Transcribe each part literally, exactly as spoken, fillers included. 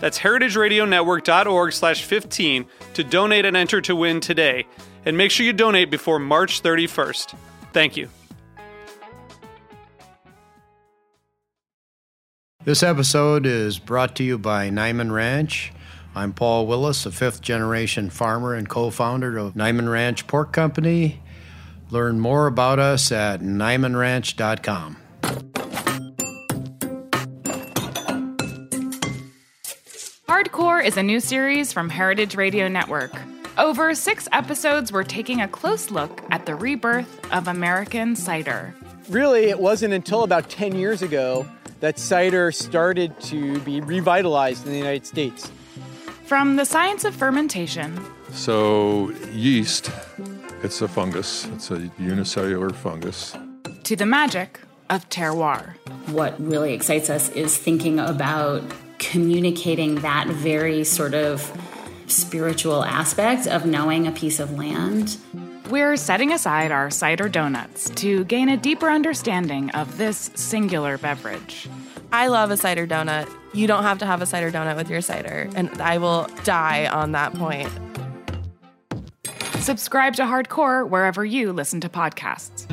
That's heritage radio network dot org slash fifteen to donate and enter to win today. And make sure you donate before March thirty-first. Thank you. This episode is brought to you by Niman Ranch. I'm Paul Willis, a fifth-generation farmer and co-founder of Niman Ranch Pork Company. Learn more about us at niman ranch dot com. Hardcore is a new series from Heritage Radio Network. Over six episodes, we're taking a close look at the rebirth of American cider. Really, it wasn't until about ten years ago that cider started to be revitalized in the United States. From the science of fermentation. So, yeast. It's a fungus. It's a unicellular fungus. To the magic of terroir. What really excites us is thinking about communicating that very sort of spiritual aspect of knowing a piece of land. We're setting aside our cider donuts to gain a deeper understanding of this singular beverage. I love a cider donut. You don't have to have a cider donut with your cider, and I will die on that point. Subscribe to Hardcore wherever you listen to podcasts.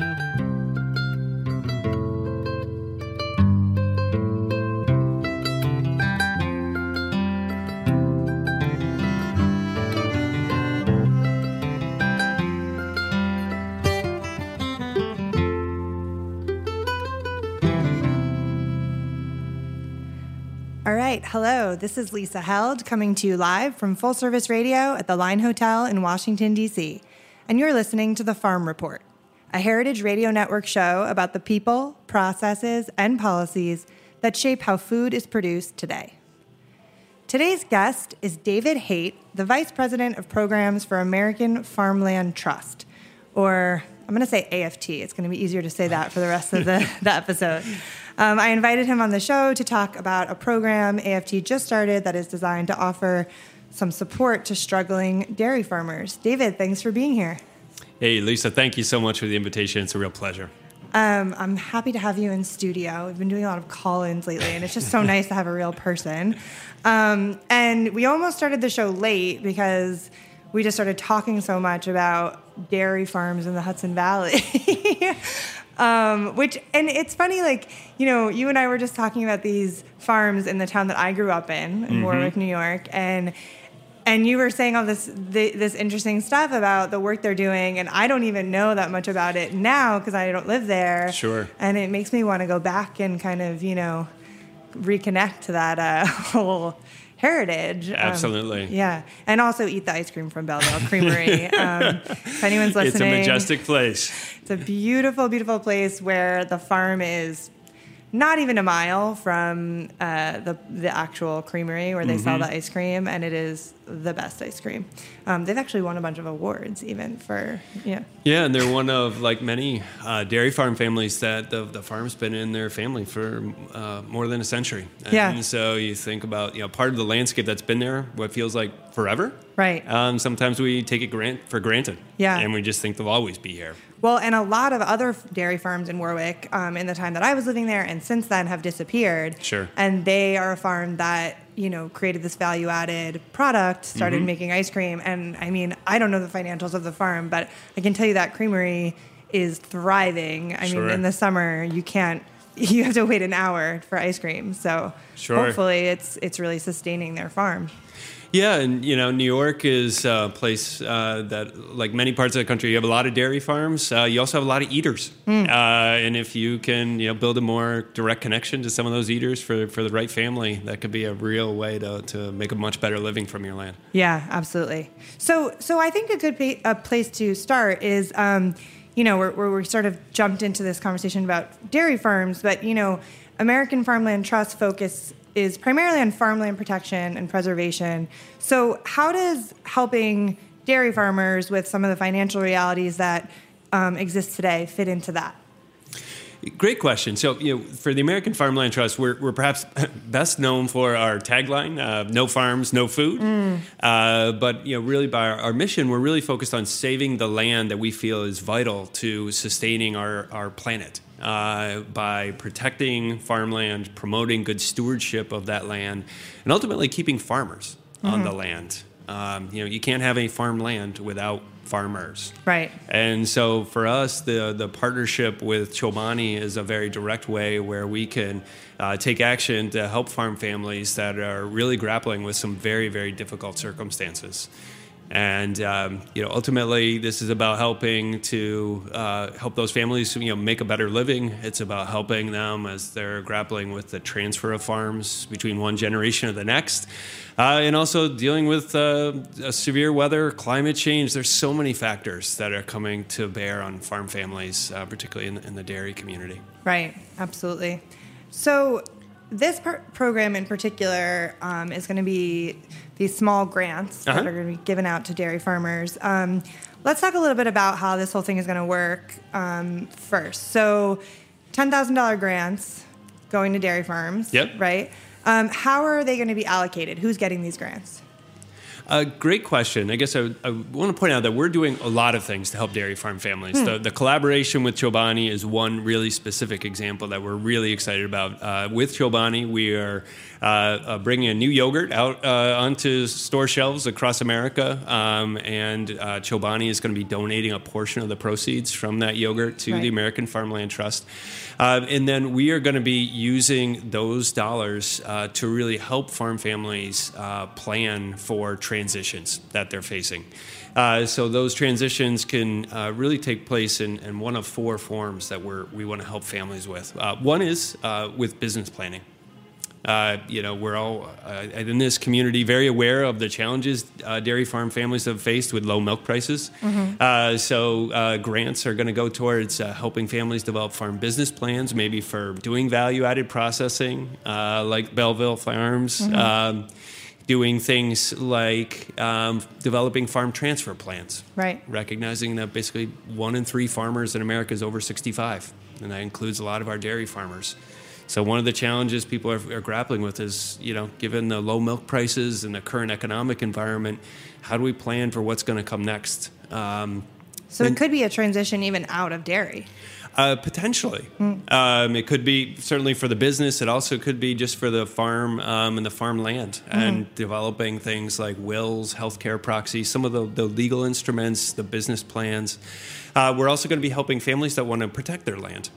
All right, hello, this is Lisa Held coming to you live from Full Service Radio at the Line Hotel in Washington, D C, and you're listening to The Farm Report, a Heritage Radio Network show about the people, processes, and policies that shape how food is produced today. Today's guest is David Haight, the Vice President of Programs for American Farmland Trust, or I'm going to say A F T. It's going to be easier to say that for the rest of the, the episode. Um, I invited him on the show to talk about a program A F T just started that is designed to offer some support to struggling dairy farmers. David, thanks for being here. Hey, Lisa, thank you so much for the invitation. It's a real pleasure. Um, I'm happy to have you in studio. We've been doing a lot of call-ins lately, and it's just so nice to have a real person. Um, and we almost started the show late because we just started talking so much about dairy farms in the Hudson Valley. Um, which, and it's funny, like, you know, you and I were just talking about these farms in the town that I grew up in, in mm-hmm. Warwick, New York, and and you were saying all this the, this interesting stuff about the work they're doing, and I don't even know that much about it now because I don't live there. Sure. And it makes me want to go back and kind of, you know, reconnect to that uh, whole heritage. Absolutely. Um, yeah. And also eat the ice cream from Belleville Creamery. um, if anyone's listening. It's a majestic place. It's a beautiful, beautiful place where the farm is not even a mile from uh, the, the actual creamery where they mm-hmm. sell the ice cream, and it is the best ice cream. Um, they've actually won a bunch of awards even for, yeah. Yeah, and they're one of, like, many uh, dairy farm families that the, the farm's been in their family for uh, more than a century. And yeah. So you think about, you know, part of the landscape that's been there, what feels like forever. Right. Um, sometimes we take it grant for granted. Yeah. And we just think they'll always be here. Well, and a lot of other dairy farms in Warwick um, in the time that I was living there and since then have disappeared. Sure. And they are a farm that, you know, created this value-added product, started mm-hmm. making ice cream. And, I mean, I don't know the financials of the farm, but I can tell you that creamery is thriving. I sure. mean, in the summer, you can't, you have to wait an hour for ice cream. So sure. hopefully it's it's really sustaining their farm. Yeah, and you know, New York is a place uh, that, like many parts of the country, you have a lot of dairy farms. Uh, you also have a lot of eaters, mm. uh, and if you can, you know, build a more direct connection to some of those eaters for, for the right family, that could be a real way to to make a much better living from your land. Yeah, absolutely. So, so I think a good pa- a place to start is, um, you know, where we're, we're sort of jumped into this conversation about dairy farms, but you know, American Farmland Trust focus is primarily on farmland protection and preservation. So how does helping dairy farmers with some of the financial realities that um, exist today fit into that? Great question. So, you know, for the American Farmland Trust, we're, we're perhaps best known for our tagline, uh, no farms, no food. Mm. Uh, but, you know, really by our, our mission, we're really focused on saving the land that we feel is vital to sustaining our, our planet. Uh, by protecting farmland, promoting good stewardship of that land, and ultimately keeping farmers mm-hmm. on the land. Um, you know, you can't have a farmland without farmers. Right. And so for us, the the partnership with Chobani is a very direct way where we can uh, take action to help farm families that are really grappling with some very, very difficult circumstances. And, um, you know, ultimately, this is about helping to uh, help those families, you know, make a better living. It's about helping them as they're grappling with the transfer of farms between one generation or the next. Uh, and also dealing with uh, severe weather, climate change. There's so many factors that are coming to bear on farm families, uh, particularly in, in the dairy community. Right. Absolutely. So this per- program in particular um, is going to be these small grants uh-huh. that are going to be given out to dairy farmers. Um, let's talk a little bit about how this whole thing is going to work um, first. So ten thousand dollars grants going to dairy farms, yep. right? Um, how are they going to be allocated? Who's getting these grants? Uh, great question. I guess I, I want to point out that we're doing a lot of things to help dairy farm families. Hmm. The, the collaboration with Chobani is one really specific example that we're really excited about. Uh, with Chobani, we are uh, uh, bringing a new yogurt out uh, onto store shelves across America, um, and uh, Chobani is going to be donating a portion of the proceeds from that yogurt to right. the American Farmland Trust. Uh, and then we are going to be using those dollars uh, to really help farm families uh, plan for transition. transitions that they're facing. Uh, so those transitions can uh, really take place in, in one of four forms that we're, we want to help families with. Uh, one is uh, with business planning. Uh, you know, we're all uh, in this community very aware of the challenges uh, dairy farm families have faced with low milk prices. Mm-hmm. Uh, so uh, grants are going to go towards uh, helping families develop farm business plans, maybe for doing value-added processing uh, like Belleville Farms. Mm-hmm. Um, doing things like um, developing farm transfer plans. Right. Recognizing that basically one in three farmers in America is over sixty-five, and that includes a lot of our dairy farmers. So one of the challenges people are, are grappling with is, you know, given the low milk prices and the current economic environment, how do we plan for what's going to come next? Um, so and- it could be a transition even out of dairy. Uh, potentially. Mm. Um, it could be certainly for the business. It also could be just for the farm um, and the farmland mm. and developing things like wills, healthcare proxies, some of the, the legal instruments, the business plans. Uh, we're also going to be helping families that want to protect their land.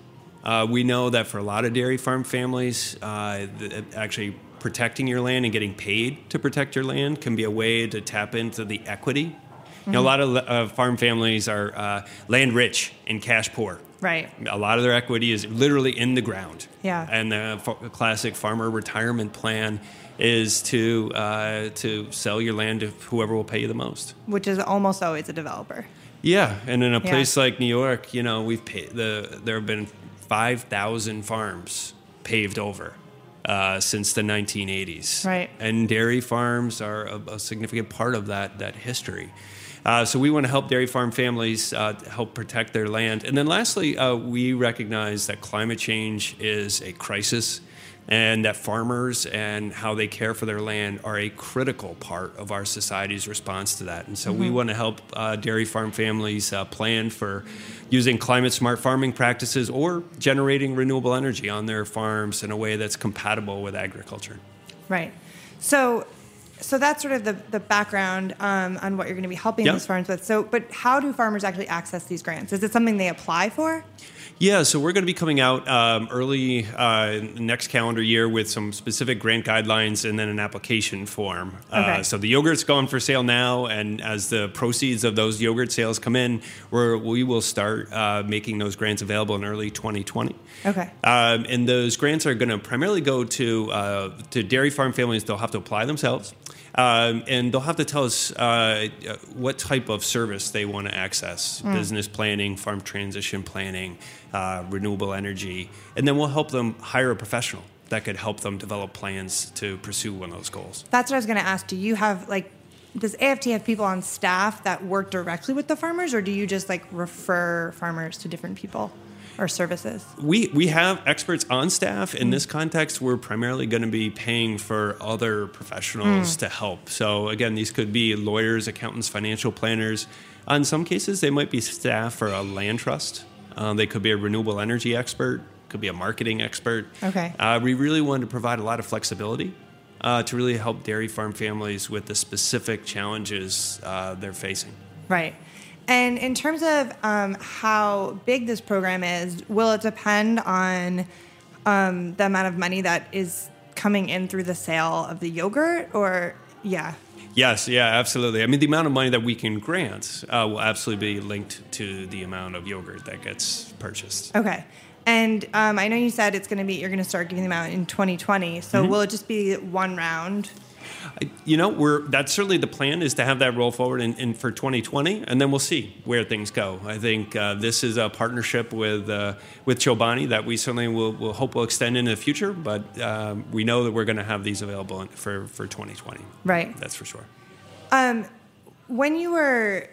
Uh, we know that for a lot of dairy farm families, uh, th- actually protecting your land and getting paid to protect your land can be a way to tap into the equity. Mm-hmm. You know, a lot of uh, farm families are uh, land rich and cash poor. Right. A lot of their equity is literally in the ground. Yeah. And the f- classic farmer retirement plan is to uh, to sell your land to whoever will pay you the most. Which is almost always a developer. Yeah. And in a yeah. place like New York, you know, we've paid the there have been five thousand farms paved over uh, since the nineteen eighties. Right. And dairy farms are a, a significant part of that that history. Uh, so we want to help dairy farm families uh, help protect their land. And then lastly, uh, we recognize that climate change is a crisis and that farmers and how they care for their land are a critical part of our society's response to that. And so mm-hmm. we want to help uh, dairy farm families uh, plan for using climate-smart farming practices or generating renewable energy on their farms in a way that's compatible with agriculture. Right. So So that's sort of the, the background um, on what you're going to be helping yep. these farms with. So, but how do farmers actually access these grants? Is it something they apply for? Yeah, so we're going to be coming out um, early uh, next calendar year with some specific grant guidelines and then an application form. Okay. Uh, so the yogurt's going for sale now, and as the proceeds of those yogurt sales come in, we're, we will start uh, making those grants available in early twenty twenty. Okay. Um, and those grants are going to primarily go to uh, to dairy farm families. They'll have to apply themselves. Um, and they'll have to tell us uh, what type of service they want to access, mm. business planning, farm transition planning, uh, renewable energy. And then we'll help them hire a professional that could help them develop plans to pursue one of those goals. That's what I was going to ask. Do you have, like, does A F T have people on staff that work directly with the farmers, or do you just, like, refer farmers to different people? Or services? We we have experts on staff. In this context, we're primarily going to be paying for other professionals mm. to help. So again, these could be lawyers, accountants, financial planners. In some cases, they might be staff for a land trust. Uh, they could be a renewable energy expert. Could be a marketing expert. Okay. Uh, we really want to provide a lot of flexibility uh, to really help dairy farm families with the specific challenges uh, they're facing. Right. And in terms of um, how big this program is, will it depend on um, the amount of money that is coming in through the sale of the yogurt? Or, yeah. Yes, yeah, absolutely. I mean, the amount of money that we can grant uh, will absolutely be linked to the amount of yogurt that gets purchased. Okay. And um, I know you said it's going to be, you're going to start giving them out in twenty twenty. So mm-hmm. will it just be one round? You know, we're that's certainly the plan, is to have that roll forward in, in for twenty twenty, and then we'll see where things go. I think uh, this is a partnership with uh, with Chobani that we certainly will, will hope will extend into the future, but um, we know that we're going to have these available for, for twenty twenty. Right. That's for sure. Um, when you were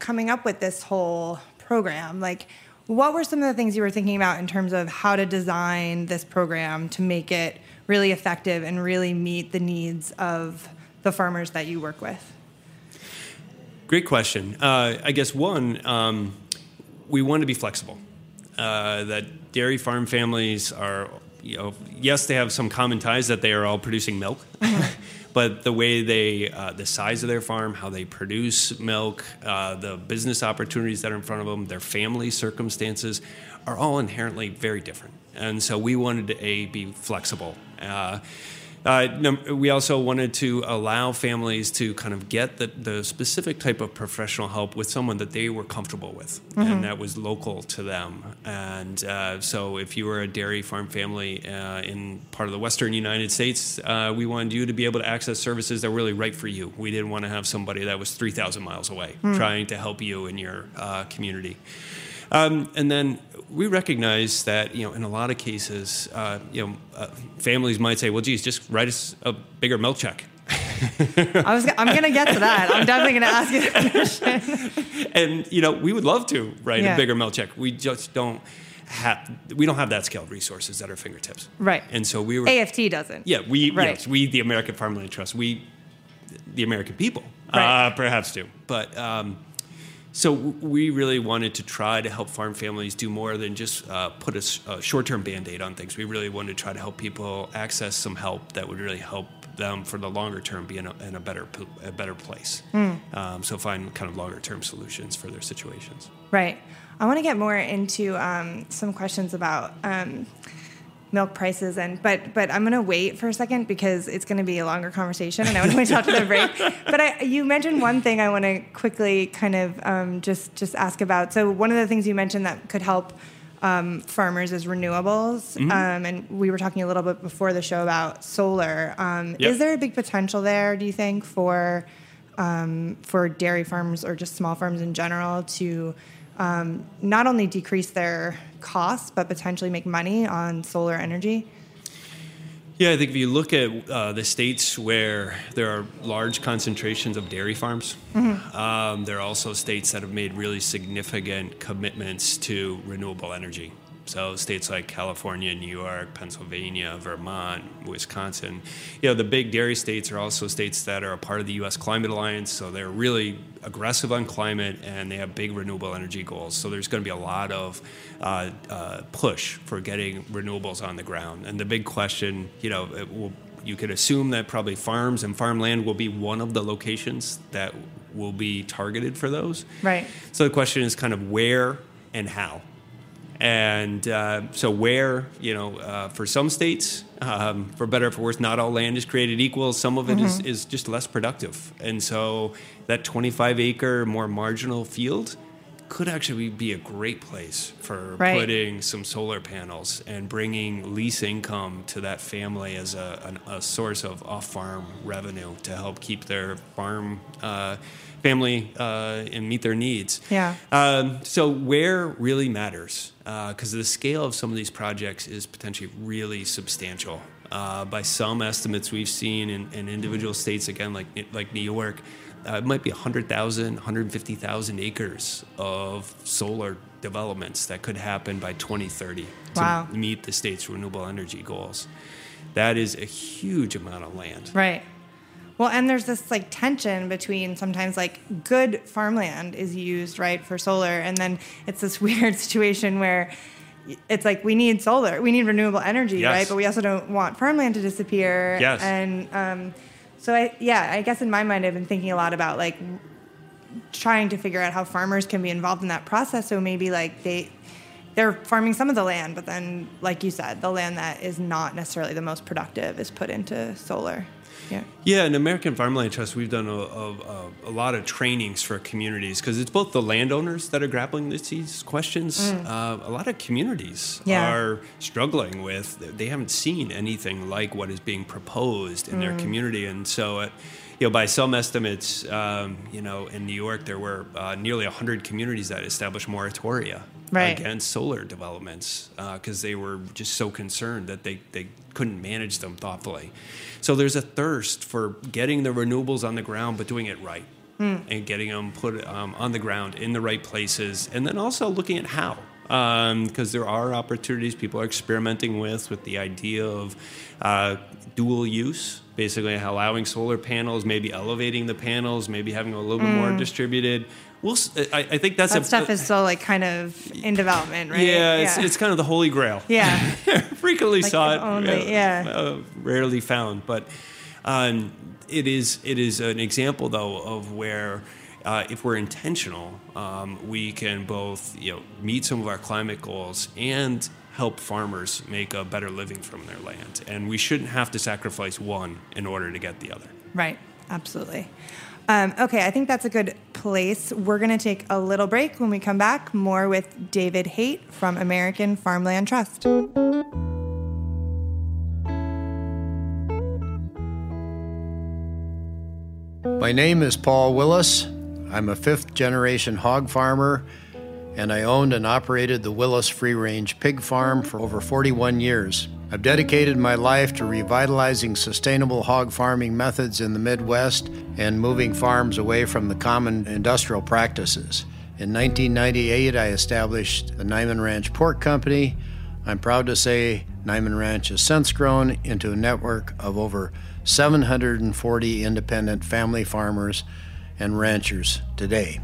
coming up with this whole program, like, what were some of the things you were thinking about in terms of how to design this program to make it really effective and really meet the needs of the farmers that you work with? Great question. Uh, I guess one, um, we want to be flexible. Uh, that dairy farm families are, you know, yes, they have some common ties that they are all producing milk, mm-hmm. but the way they, uh, the size of their farm, how they produce milk, uh, the business opportunities that are in front of them, their family circumstances are all inherently very different. And so we wanted to a, be flexible. Uh, uh, we also wanted to allow families to kind of get the, the specific type of professional help with someone that they were comfortable with, mm-hmm. and that was local to them. And uh, so if you were a dairy farm family uh, in part of the Western United States, uh, we wanted you to be able to access services that were really right for you. We didn't want to have somebody that was three thousand miles away mm. trying to help you in your uh, community. Um, and then we recognize that, you know, in a lot of cases, uh, you know, uh, families might say, well, geez, just write us a bigger milk check. I was, I'm going to get to that. I'm definitely going to ask you that question. And, you know, we would love to write yeah. a bigger milk check. We just don't have, we don't have that scale of resources at our fingertips. Right. And so we were. A F T doesn't. Yeah. We, right. yes, we, the American Farmland Trust, we, the American people, right. uh, perhaps do. But, um, so we really wanted to try to help farm families do more than just uh, put a, a short-term Band-Aid on things. We really wanted to try to help people access some help that would really help them for the longer term be in a, in a better a better place. Mm. Um, so find kind of longer-term solutions for their situations. Right. I want to get more into um, some questions about um, milk prices, and but but I'm going to wait for a second because it's going to be a longer conversation, and I want to wait till after the break. But I, you mentioned one thing I want to quickly kind of um, just just ask about. So one of the things you mentioned that could help um, farmers is renewables, mm-hmm. um, and we were talking a little bit before the show about solar. Um, yep. Is there a big potential there, do you think, for um, for dairy farms or just small farms in general to Um, not only decrease their costs, but potentially make money on solar energy? Yeah, I think if you look at uh, the states where there are large concentrations of dairy farms, mm-hmm. um, there are also states that have made really significant commitments to renewable energy. So states like California, New York, Pennsylvania, Vermont, Wisconsin, you know, the big dairy states are also states that are a part of the U S Climate Alliance. So they're really aggressive on climate, and they have big renewable energy goals. So there's going to be a lot of uh, uh, push for getting renewables on the ground. And the big question, you know, it will you could assume that probably farms and farmland will be one of the locations that will be targeted for those. Right. So the question is kind of where and how. And uh, so where, you know, uh, for some states, um, for better or for worse, not all land is created equal. Some of it mm-hmm. is, is just less productive. And so that twenty-five acre, more marginal field could actually be a great place for right. putting some solar panels and bringing lease income to that family as a, an, a source of off-farm revenue to help keep their farm uh, family uh, and meet their needs. Yeah. Um, so where really matters, because uh, the scale of some of these projects is potentially really substantial. Uh, by some estimates we've seen in, in individual states, again, like like New York, Uh, it might be one hundred thousand, one hundred fifty thousand acres of solar developments that could happen by twenty thirty wow. to meet the state's renewable energy goals. That is a huge amount of land. Right. Well, and there's this like tension between sometimes like good farmland is used, right, for solar, and then it's this weird situation where it's like we need solar, we need renewable energy, yes. right, but we also don't want farmland to disappear. Yes. And um So, I, yeah, I guess in my mind I've been thinking a lot about, like, trying to figure out how farmers can be involved in that process. So maybe, like, they, they're farming some of the land, but then, like you said, the land that is not necessarily the most productive is put into solar. Yeah, yeah. In American Farmland Trust, we've done a, a, a lot of trainings for communities because it's both the landowners that are grappling with these questions. Mm. Uh, a lot of communities yeah. are struggling with, they haven't seen anything like what is being proposed in mm. their community. And so, uh, you know, by some estimates, um, you know, in New York, there were uh, nearly one hundred communities that established moratoria right. against solar developments because uh, they were just so concerned that they, they couldn't manage them thoughtfully. So there's a thirst for getting the renewables on the ground, but doing it right mm. and getting them put um, on the ground in the right places. And then also looking at how, because um, there are opportunities people are experimenting with, with the idea of uh, dual use, basically allowing solar panels, maybe elevating the panels, maybe having a little bit mm. more distributed. Well, I, I think that's that a, stuff is still like kind of in development, right? Yeah, yeah. It's, it's kind of the holy grail. Yeah, frequently like saw it, only, yeah, uh, rarely found. But um, it is it is an example though of where uh, if we're intentional, um, we can both you know meet some of our climate goals and help farmers make a better living from their land. And we shouldn't have to sacrifice one in order to get the other. Right. Absolutely. Um, okay, I think that's a good place. We're going to take a little break. When we come back, more with David Haight from American Farmland Trust. My name is Paul Willis. I'm a fifth-generation hog farmer, and I owned and operated the Willis Free-Range Pig Farm for over forty-one years. I've dedicated my life to revitalizing sustainable hog farming methods in the Midwest and moving farms away from the common industrial practices. In nineteen ninety-eight, I established the Niman Ranch Pork Company. I'm proud to say Niman Ranch has since grown into a network of over seven hundred forty independent family farmers and ranchers today.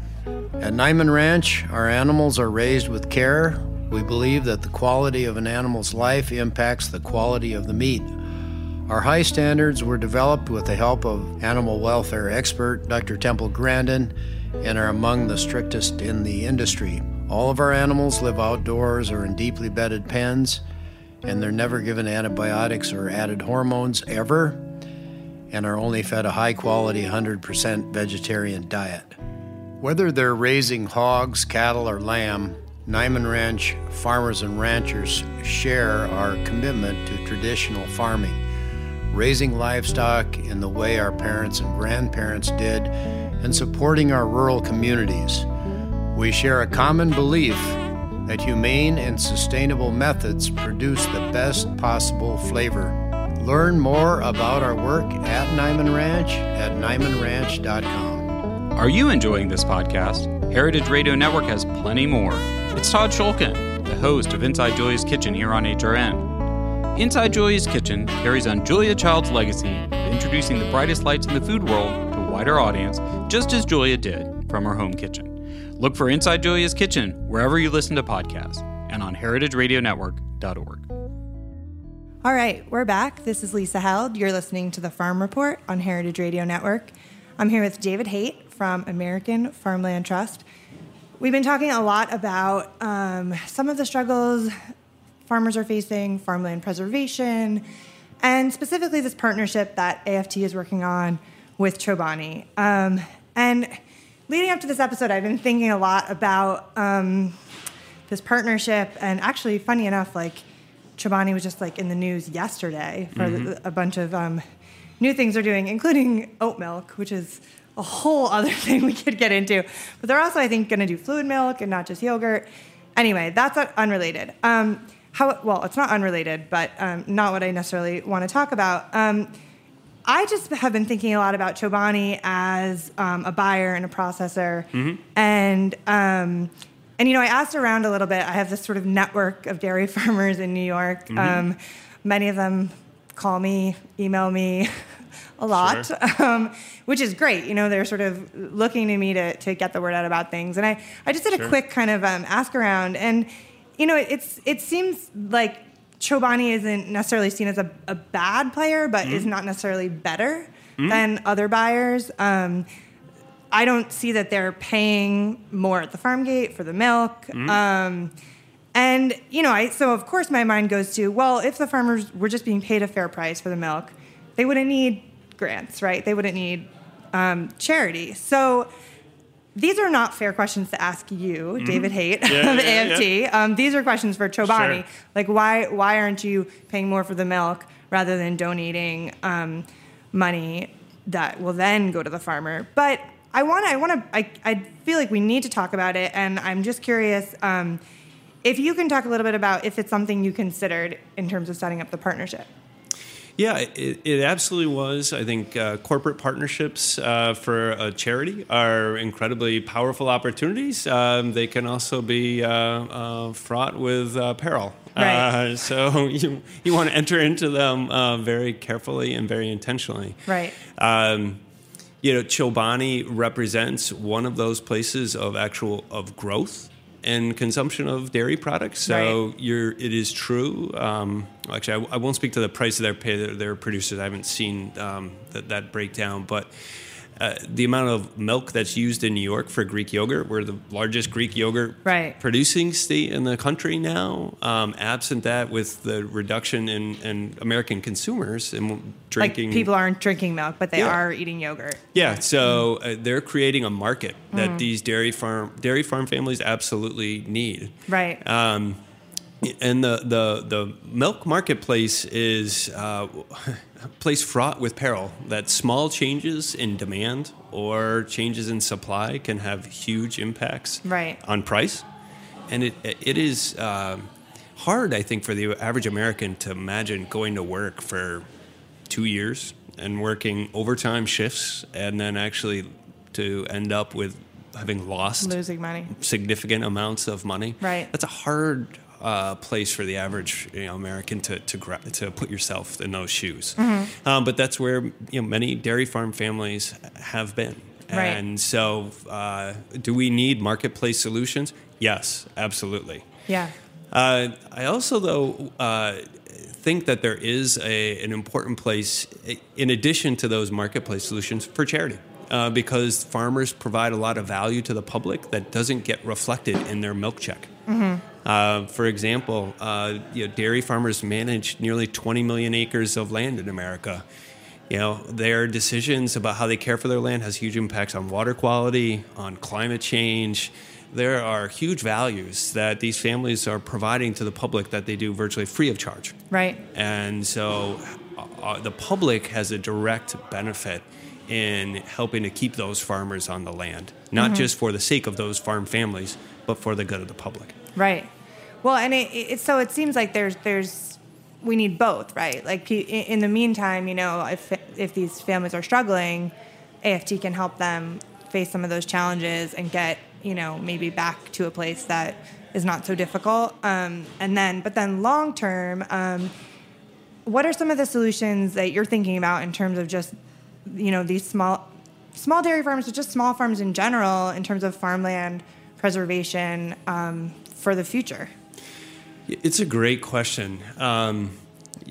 At Niman Ranch, our animals are raised with care. We believe that the quality of an animal's life impacts the quality of the meat. Our high standards were developed with the help of animal welfare expert Doctor Temple Grandin and are among the strictest in the industry. All of our animals live outdoors or in deeply bedded pens, and they're never given antibiotics or added hormones ever, and are only fed a high-quality one hundred percent vegetarian diet. Whether they're raising hogs, cattle, or lamb, Niman Ranch farmers and ranchers share our commitment to traditional farming, raising livestock in the way our parents and grandparents did, and supporting our rural communities. We share a common belief that humane and sustainable methods produce the best possible flavor. Learn more about our work at Niman Ranch at niman ranch dot com. Are you enjoying this podcast? Heritage Radio Network has plenty more. It's Todd Shulkin, the host of Inside Julia's Kitchen here on H R N. Inside Julia's Kitchen carries on Julia Child's legacy of introducing the brightest lights in the food world to a wider audience, just as Julia did from her home kitchen. Look for Inside Julia's Kitchen wherever you listen to podcasts and on heritage radio network dot org. All right, we're back. This is Lisa Held. You're listening to The Farm Report on Heritage Radio Network. I'm here with David Haight from American Farmland Trust. We've been talking a lot about um, some of the struggles farmers are facing, farmland preservation, and specifically this partnership that A F T is working on with Chobani. Um, and leading up to this episode, I've been thinking a lot about um, this partnership, and actually, funny enough, like, Chobani was just like in the news yesterday for mm-hmm. a bunch of um, new things they're doing, including oat milk, which is a whole other thing we could get into. But they're also, I think, going to do fluid milk and not just yogurt. Anyway, that's unrelated. Um, how well, it's not unrelated, but um, not what I necessarily want to talk about. Um, I just have been thinking a lot about Chobani as um, a buyer and a processor, mm-hmm. and. Um, And, you know, I asked around a little bit. I have this sort of network of dairy farmers in New York. Mm-hmm. Um, many of them call me, email me a lot, sure. um, which is great. You know, they're sort of looking to me to, to get the word out about things. And I, I just did sure. a quick kind of um, ask around. And, you know, it's it seems like Chobani isn't necessarily seen as a, a bad player, but mm-hmm. is not necessarily better mm-hmm. than other buyers. Um I don't see that they're paying more at the farm gate for the milk. Mm-hmm. Um, and, you know, I so, of course, my mind goes to, well, if the farmers were just being paid a fair price for the milk, they wouldn't need grants, right? They wouldn't need um, charity. So these are not fair questions to ask you, mm-hmm. David Haight yeah, of yeah, A F T. Yeah. Um, these are questions for Chobani. Sure. Like, why why aren't you paying more for the milk rather than donating um, money that will then go to the farmer? But I want to, I want to, I, I feel like we need to talk about it, and I'm just curious um, if you can talk a little bit about if it's something you considered in terms of setting up the partnership. Yeah, it, it absolutely was. I think uh, corporate partnerships uh, for a charity are incredibly powerful opportunities. Um, they can also be uh, uh, fraught with uh, peril. Right. Uh, so you you want to enter into them uh, very carefully and very intentionally. Right. Um You know, Chobani represents one of those places of actual of growth and consumption of dairy products. So right. you're, it is true. Um, actually, I, I won't speak to the price that they pay their, their producers. I haven't seen um, that, that breakdown, but uh, the amount of milk that's used in New York for Greek yogurt, we're the largest Greek yogurt right. producing state in the country now. Um, absent that, with the reduction in, in American consumers and drinking, like people aren't drinking milk, but they yeah. are eating yogurt. Yeah, so uh, they're creating a market that mm-hmm. these dairy farm dairy farm families absolutely need. Right. Um, and the, the the milk marketplace is uh, a place fraught with peril, that small changes in demand or changes in supply can have huge impacts right. on price. And it it is uh, hard, I think, for the average American to imagine going to work for two years and working overtime shifts and then actually to end up with having lost losing money, significant amounts of money. Right. That's a hard Uh, place for the average, you know, American to to, gra- to put yourself in those shoes. Mm-hmm. Um, but that's where, you know, many dairy farm families have been. Right. And so uh, do we need marketplace solutions? Yes, absolutely. Yeah. Uh, I also, though, uh, think that there is a, an important place, in addition to those marketplace solutions, for charity. Uh, because farmers provide a lot of value to the public that doesn't get reflected in their milk check. Mm-hmm. Uh, for example, uh, you know, dairy farmers manage nearly twenty million acres of land in America. You know, their decisions about how they care for their land has huge impacts on water quality, on climate change. There are huge values that these families are providing to the public that they do virtually free of charge. Right. And so uh, the public has a direct benefit in helping to keep those farmers on the land, not mm-hmm. just for the sake of those farm families, but for the good of the public. Right. Well, and it, it, so it seems like there's there's we need both, right? Like, in the meantime, you know, if if these families are struggling, A F T can help them face some of those challenges and get, you know, maybe back to a place that is not so difficult. Um, and then, but then long term, um, what are some of the solutions that you're thinking about in terms of just, you know, these small small dairy farms, but just small farms in general, in terms of farmland preservation um, for the future? It's a great question. Um,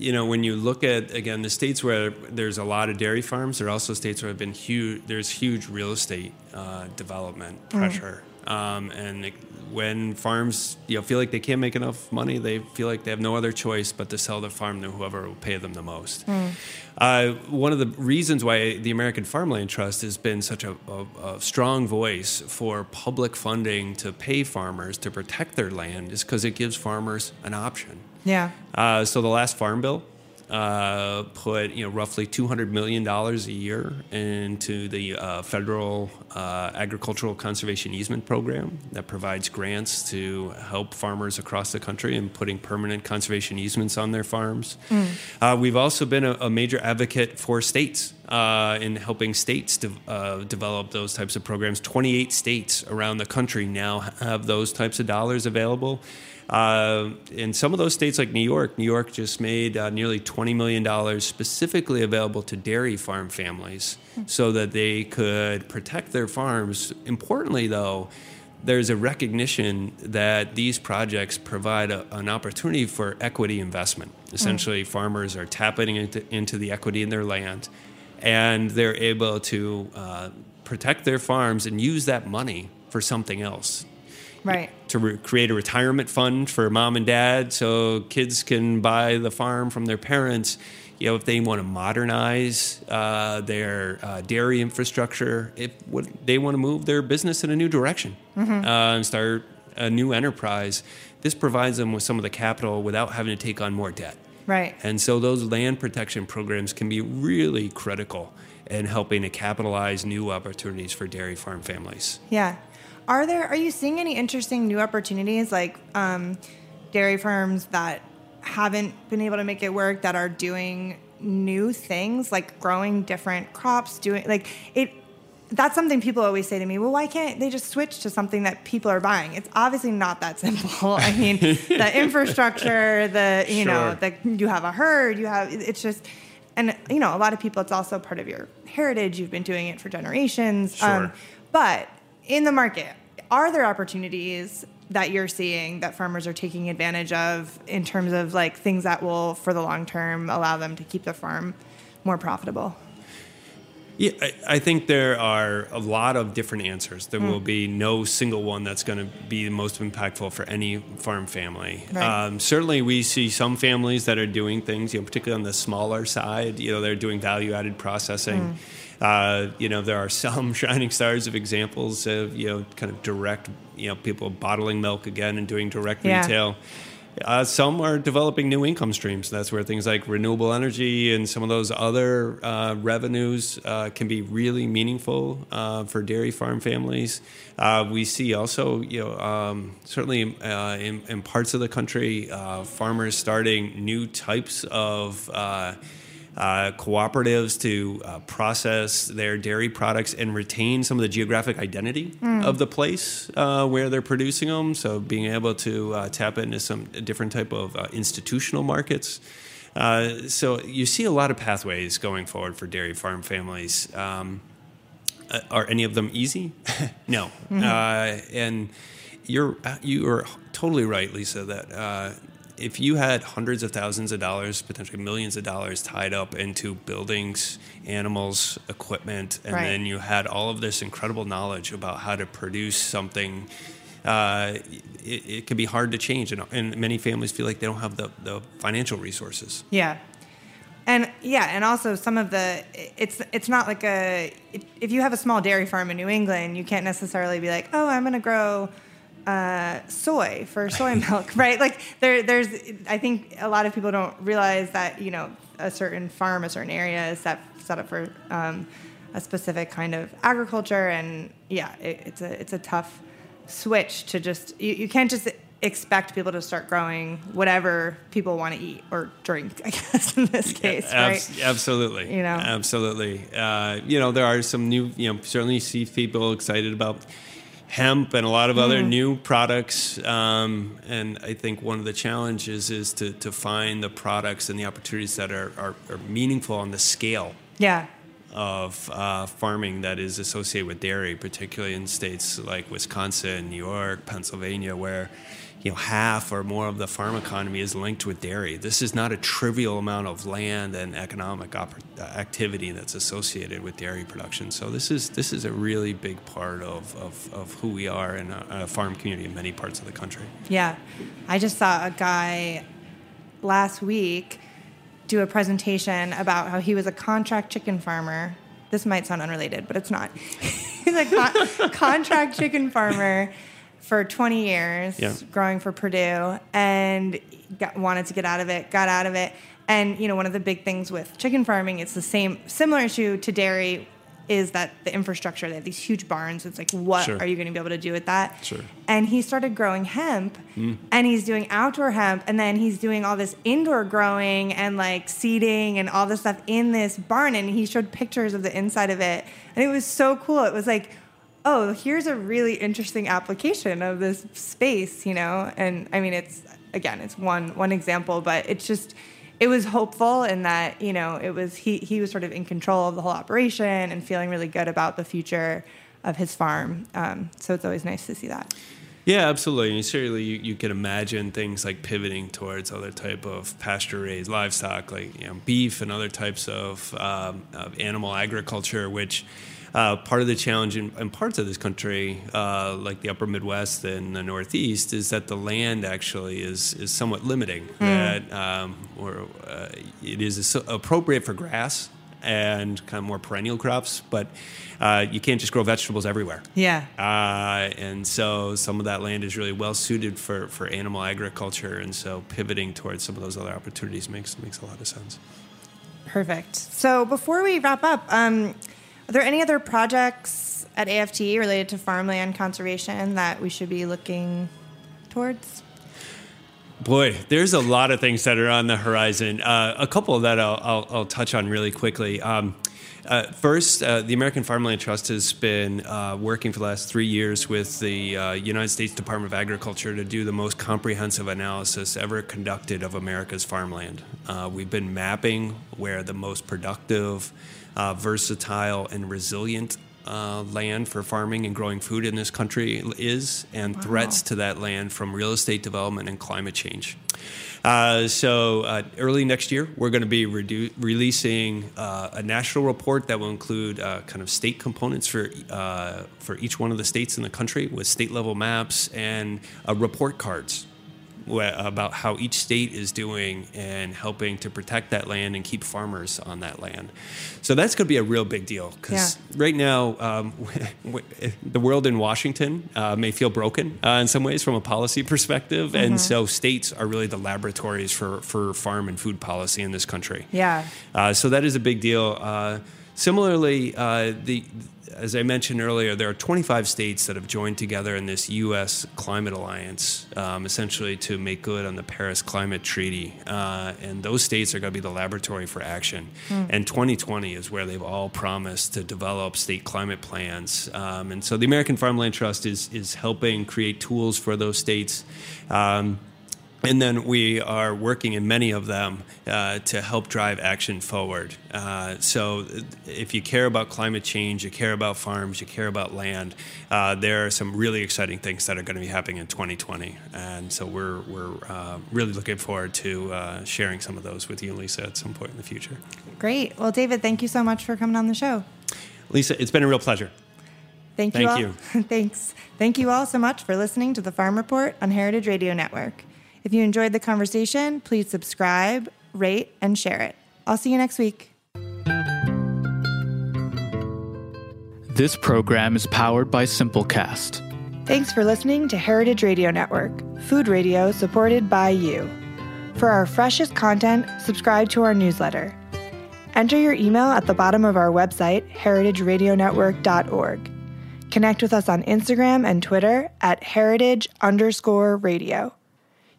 you know, when you look at, again, the states where there's a lot of dairy farms, there are also states where have been huge, there's huge real estate uh, development pressure. Mm. Um, and it, when farms, you know, feel like they can't make enough money, they feel like they have no other choice but to sell their farm to whoever will pay them the most. Mm. Uh, one of the reasons why the American Farmland Trust has been such a, a, a strong voice for public funding to pay farmers to protect their land is because it gives farmers an option. Yeah. Uh, so the last farm bill uh, put, you know, roughly two hundred million dollars a year into the uh, federal uh, agricultural conservation easement program that provides grants to help farmers across the country in putting permanent conservation easements on their farms. Mm. Uh, we've also been a, a major advocate for states uh, in helping states de- uh, develop those types of programs. twenty-eight states around the country now have those types of dollars available. Uh, in some of those states, like New York, New York just made uh, nearly twenty million dollars specifically available to dairy farm families so that they could protect their farms. Importantly, though, there's a recognition that these projects provide a, an opportunity for equity investment. Essentially, mm-hmm. farmers are tapping into, into the equity in their land, and they're able to uh, protect their farms and use that money for something else. Right. To re- create a retirement fund for mom and dad so kids can buy the farm from their parents. You know, if they want to modernize uh, their uh, dairy infrastructure, if what, they want to move their business in a new direction mm-hmm. uh, and start a new enterprise, this provides them with some of the capital without having to take on more debt. Right. And so those land protection programs can be really critical in helping to capitalize new opportunities for dairy farm families. Yeah. Are there? Are you seeing any interesting new opportunities like um, dairy farms that haven't been able to make it work that are doing new things like growing different crops? Doing like it. That's something people always say to me. Well, why can't they just switch to something that people are buying? It's obviously not that simple. I mean, the infrastructure, the you sure. know, the you have a herd, you have it's just. And, you know, a lot of people, it's also part of your heritage. You've been doing it for generations. Sure. Um, but in the market, are there opportunities that you're seeing that farmers are taking advantage of in terms of, like, things that will, for the long term, allow them to keep the farm more profitable? Yeah, I, I think there are a lot of different answers. There mm. will be no single one that's going to be the most impactful for any farm family. Right. Um, certainly, we see some families that are doing things, you know, particularly on the smaller side. You know, they're doing value-added processing. Mm. Uh, you know, there are some shining stars of examples of, you know, kind of direct, you know, people bottling milk again and doing direct yeah. retail. Uh, some are developing new income streams. That's where things like renewable energy and some of those other uh, revenues uh, can be really meaningful uh, for dairy farm families. Uh, we see also, you know, um, certainly uh, in, in parts of the country, uh, farmers starting new types of uh, uh, cooperatives to uh, process their dairy products and retain some of the geographic identity mm. of the place uh, where they're producing them. So being able to uh, tap into some different type of uh, institutional markets. Uh, so you see a lot of pathways going forward for dairy farm families. Um, are any of them easy? No. Mm-hmm. Uh, and you're, you are totally right, Lisa, that, uh, if you had hundreds of thousands of dollars, potentially millions of dollars tied up into buildings, animals, equipment, and right. then you had all of this incredible knowledge about how to produce something, uh, it, it can be hard to change. And, and many families feel like they don't have the, the financial resources. Yeah. And yeah, and also some of the, it's it's not like a, if you have a small dairy farm in New England, you can't necessarily be like, oh, I'm going to grow Uh, soy for soy milk, right? Like there, there's, I think a lot of people don't realize that, you know, a certain farm, a certain area is set, set up for um, a specific kind of agriculture. And yeah, it, it's a, it's a tough switch to just, you, you can't just expect people to start growing whatever people want to eat or drink, I guess, in this case, yeah, ab- right? Absolutely. You know, absolutely. Uh, you know, there are some new, you know, certainly see people excited about hemp and a lot of other mm. new products. Um, and I think one of the challenges is to, to find the products and the opportunities that are, are, are meaningful on the scale yeah. of uh, farming that is associated with dairy, particularly in states like Wisconsin, New York, Pennsylvania, where you know half or more of the farm economy is linked with dairy. This is not a trivial amount of land and economic op- activity that's associated with dairy production. So this is this is a really big part of of, of who we are in a, a farm community in many parts of the country. Yeah, I just saw a guy last week do a presentation about how he was a contract chicken farmer. This might sound unrelated, but it's not. He's a con- contract chicken farmer for twenty years, yeah. growing for Purdue, and got, wanted to get out of it, got out of it. And, you know, one of the big things with chicken farming, it's the same, similar issue to dairy, is that the infrastructure, they have these huge barns. It's like, what sure. are you going to be able to do with that? Sure. And he started growing hemp, mm. and he's doing outdoor hemp, and then he's doing all this indoor growing and, like, seeding and all this stuff in this barn, and he showed pictures of the inside of it. And it was so cool. It was like, oh, here's a really interesting application of this space, you know? And, I mean, it's, again, it's one one example, but it's just... It was hopeful in that, you know, it was he, he was sort of in control of the whole operation and feeling really good about the future of his farm. Um, so it's always nice to see that. Yeah, absolutely. And certainly you, you can imagine things like pivoting towards other type of pasture-raised livestock, like you know, beef and other types of, um, of animal agriculture, which... Uh, part of the challenge in, in parts of this country, uh, like the upper Midwest and the Northeast, is that the land actually is, is somewhat limiting. Mm. That um, or uh, it is appropriate for grass and kind of more perennial crops, but uh, you can't just grow vegetables everywhere. Yeah. Uh, and so some of that land is really well suited for, for animal agriculture, and so pivoting towards some of those other opportunities makes makes a lot of sense. Perfect. So before we wrap up... Um, Are there any other projects at A F T related to farmland conservation that we should be looking towards? Boy, there's a lot of things that are on the horizon. Uh, a couple that I'll, I'll, I'll touch on really quickly. Um, uh, first, uh, the American Farmland Trust has been uh, working for the last three years with the uh, United States Department of Agriculture to do the most comprehensive analysis ever conducted of America's farmland. Uh, we've been mapping where the most productive Uh, versatile and resilient uh, land for farming and growing food in this country is, and wow. threats to that land from real estate development and climate change. Uh, so uh, early next year, we're going to be redu- releasing uh, a national report that will include uh, kind of state components for uh, for each one of the states in the country with state-level maps and uh, report cards about how each state is doing and helping to protect that land and keep farmers on that land. So that's going to be a real big deal because yeah. right now um, the world in Washington uh, may feel broken uh, in some ways from a policy perspective. Mm-hmm. And so states are really the laboratories for, for farm and food policy in this country. Yeah. Uh, so that is a big deal. Uh, similarly, uh, the as I mentioned earlier, there are twenty-five states that have joined together in this U S. Climate Alliance, um, essentially to make good on the Paris Climate Treaty. Uh, and those states are going to be the laboratory for action. Mm. And twenty twenty is where they've all promised to develop state climate plans. Um, and so the American Farmland Trust is is helping create tools for those states. Um, And then we are working in many of them uh, to help drive action forward. Uh, so if you care about climate change, you care about farms, you care about land, uh, there are some really exciting things that are going to be happening in twenty twenty. And so we're we're uh, really looking forward to uh, sharing some of those with you, Lisa, at some point in the future. Great. Well, David, thank you so much for coming on the show. Lisa, it's been a real pleasure. Thank you. Thank you. you. Thanks. Thank you all so much for listening to The Farm Report on Heritage Radio Network. If you enjoyed the conversation, please subscribe, rate, and share it. I'll see you next week. This program is powered by Simplecast. Thanks for listening to Heritage Radio Network, food radio supported by you. For our freshest content, subscribe to our newsletter. Enter your email at the bottom of our website, heritage radio network dot org. Connect with us on Instagram and Twitter at heritage underscore radio.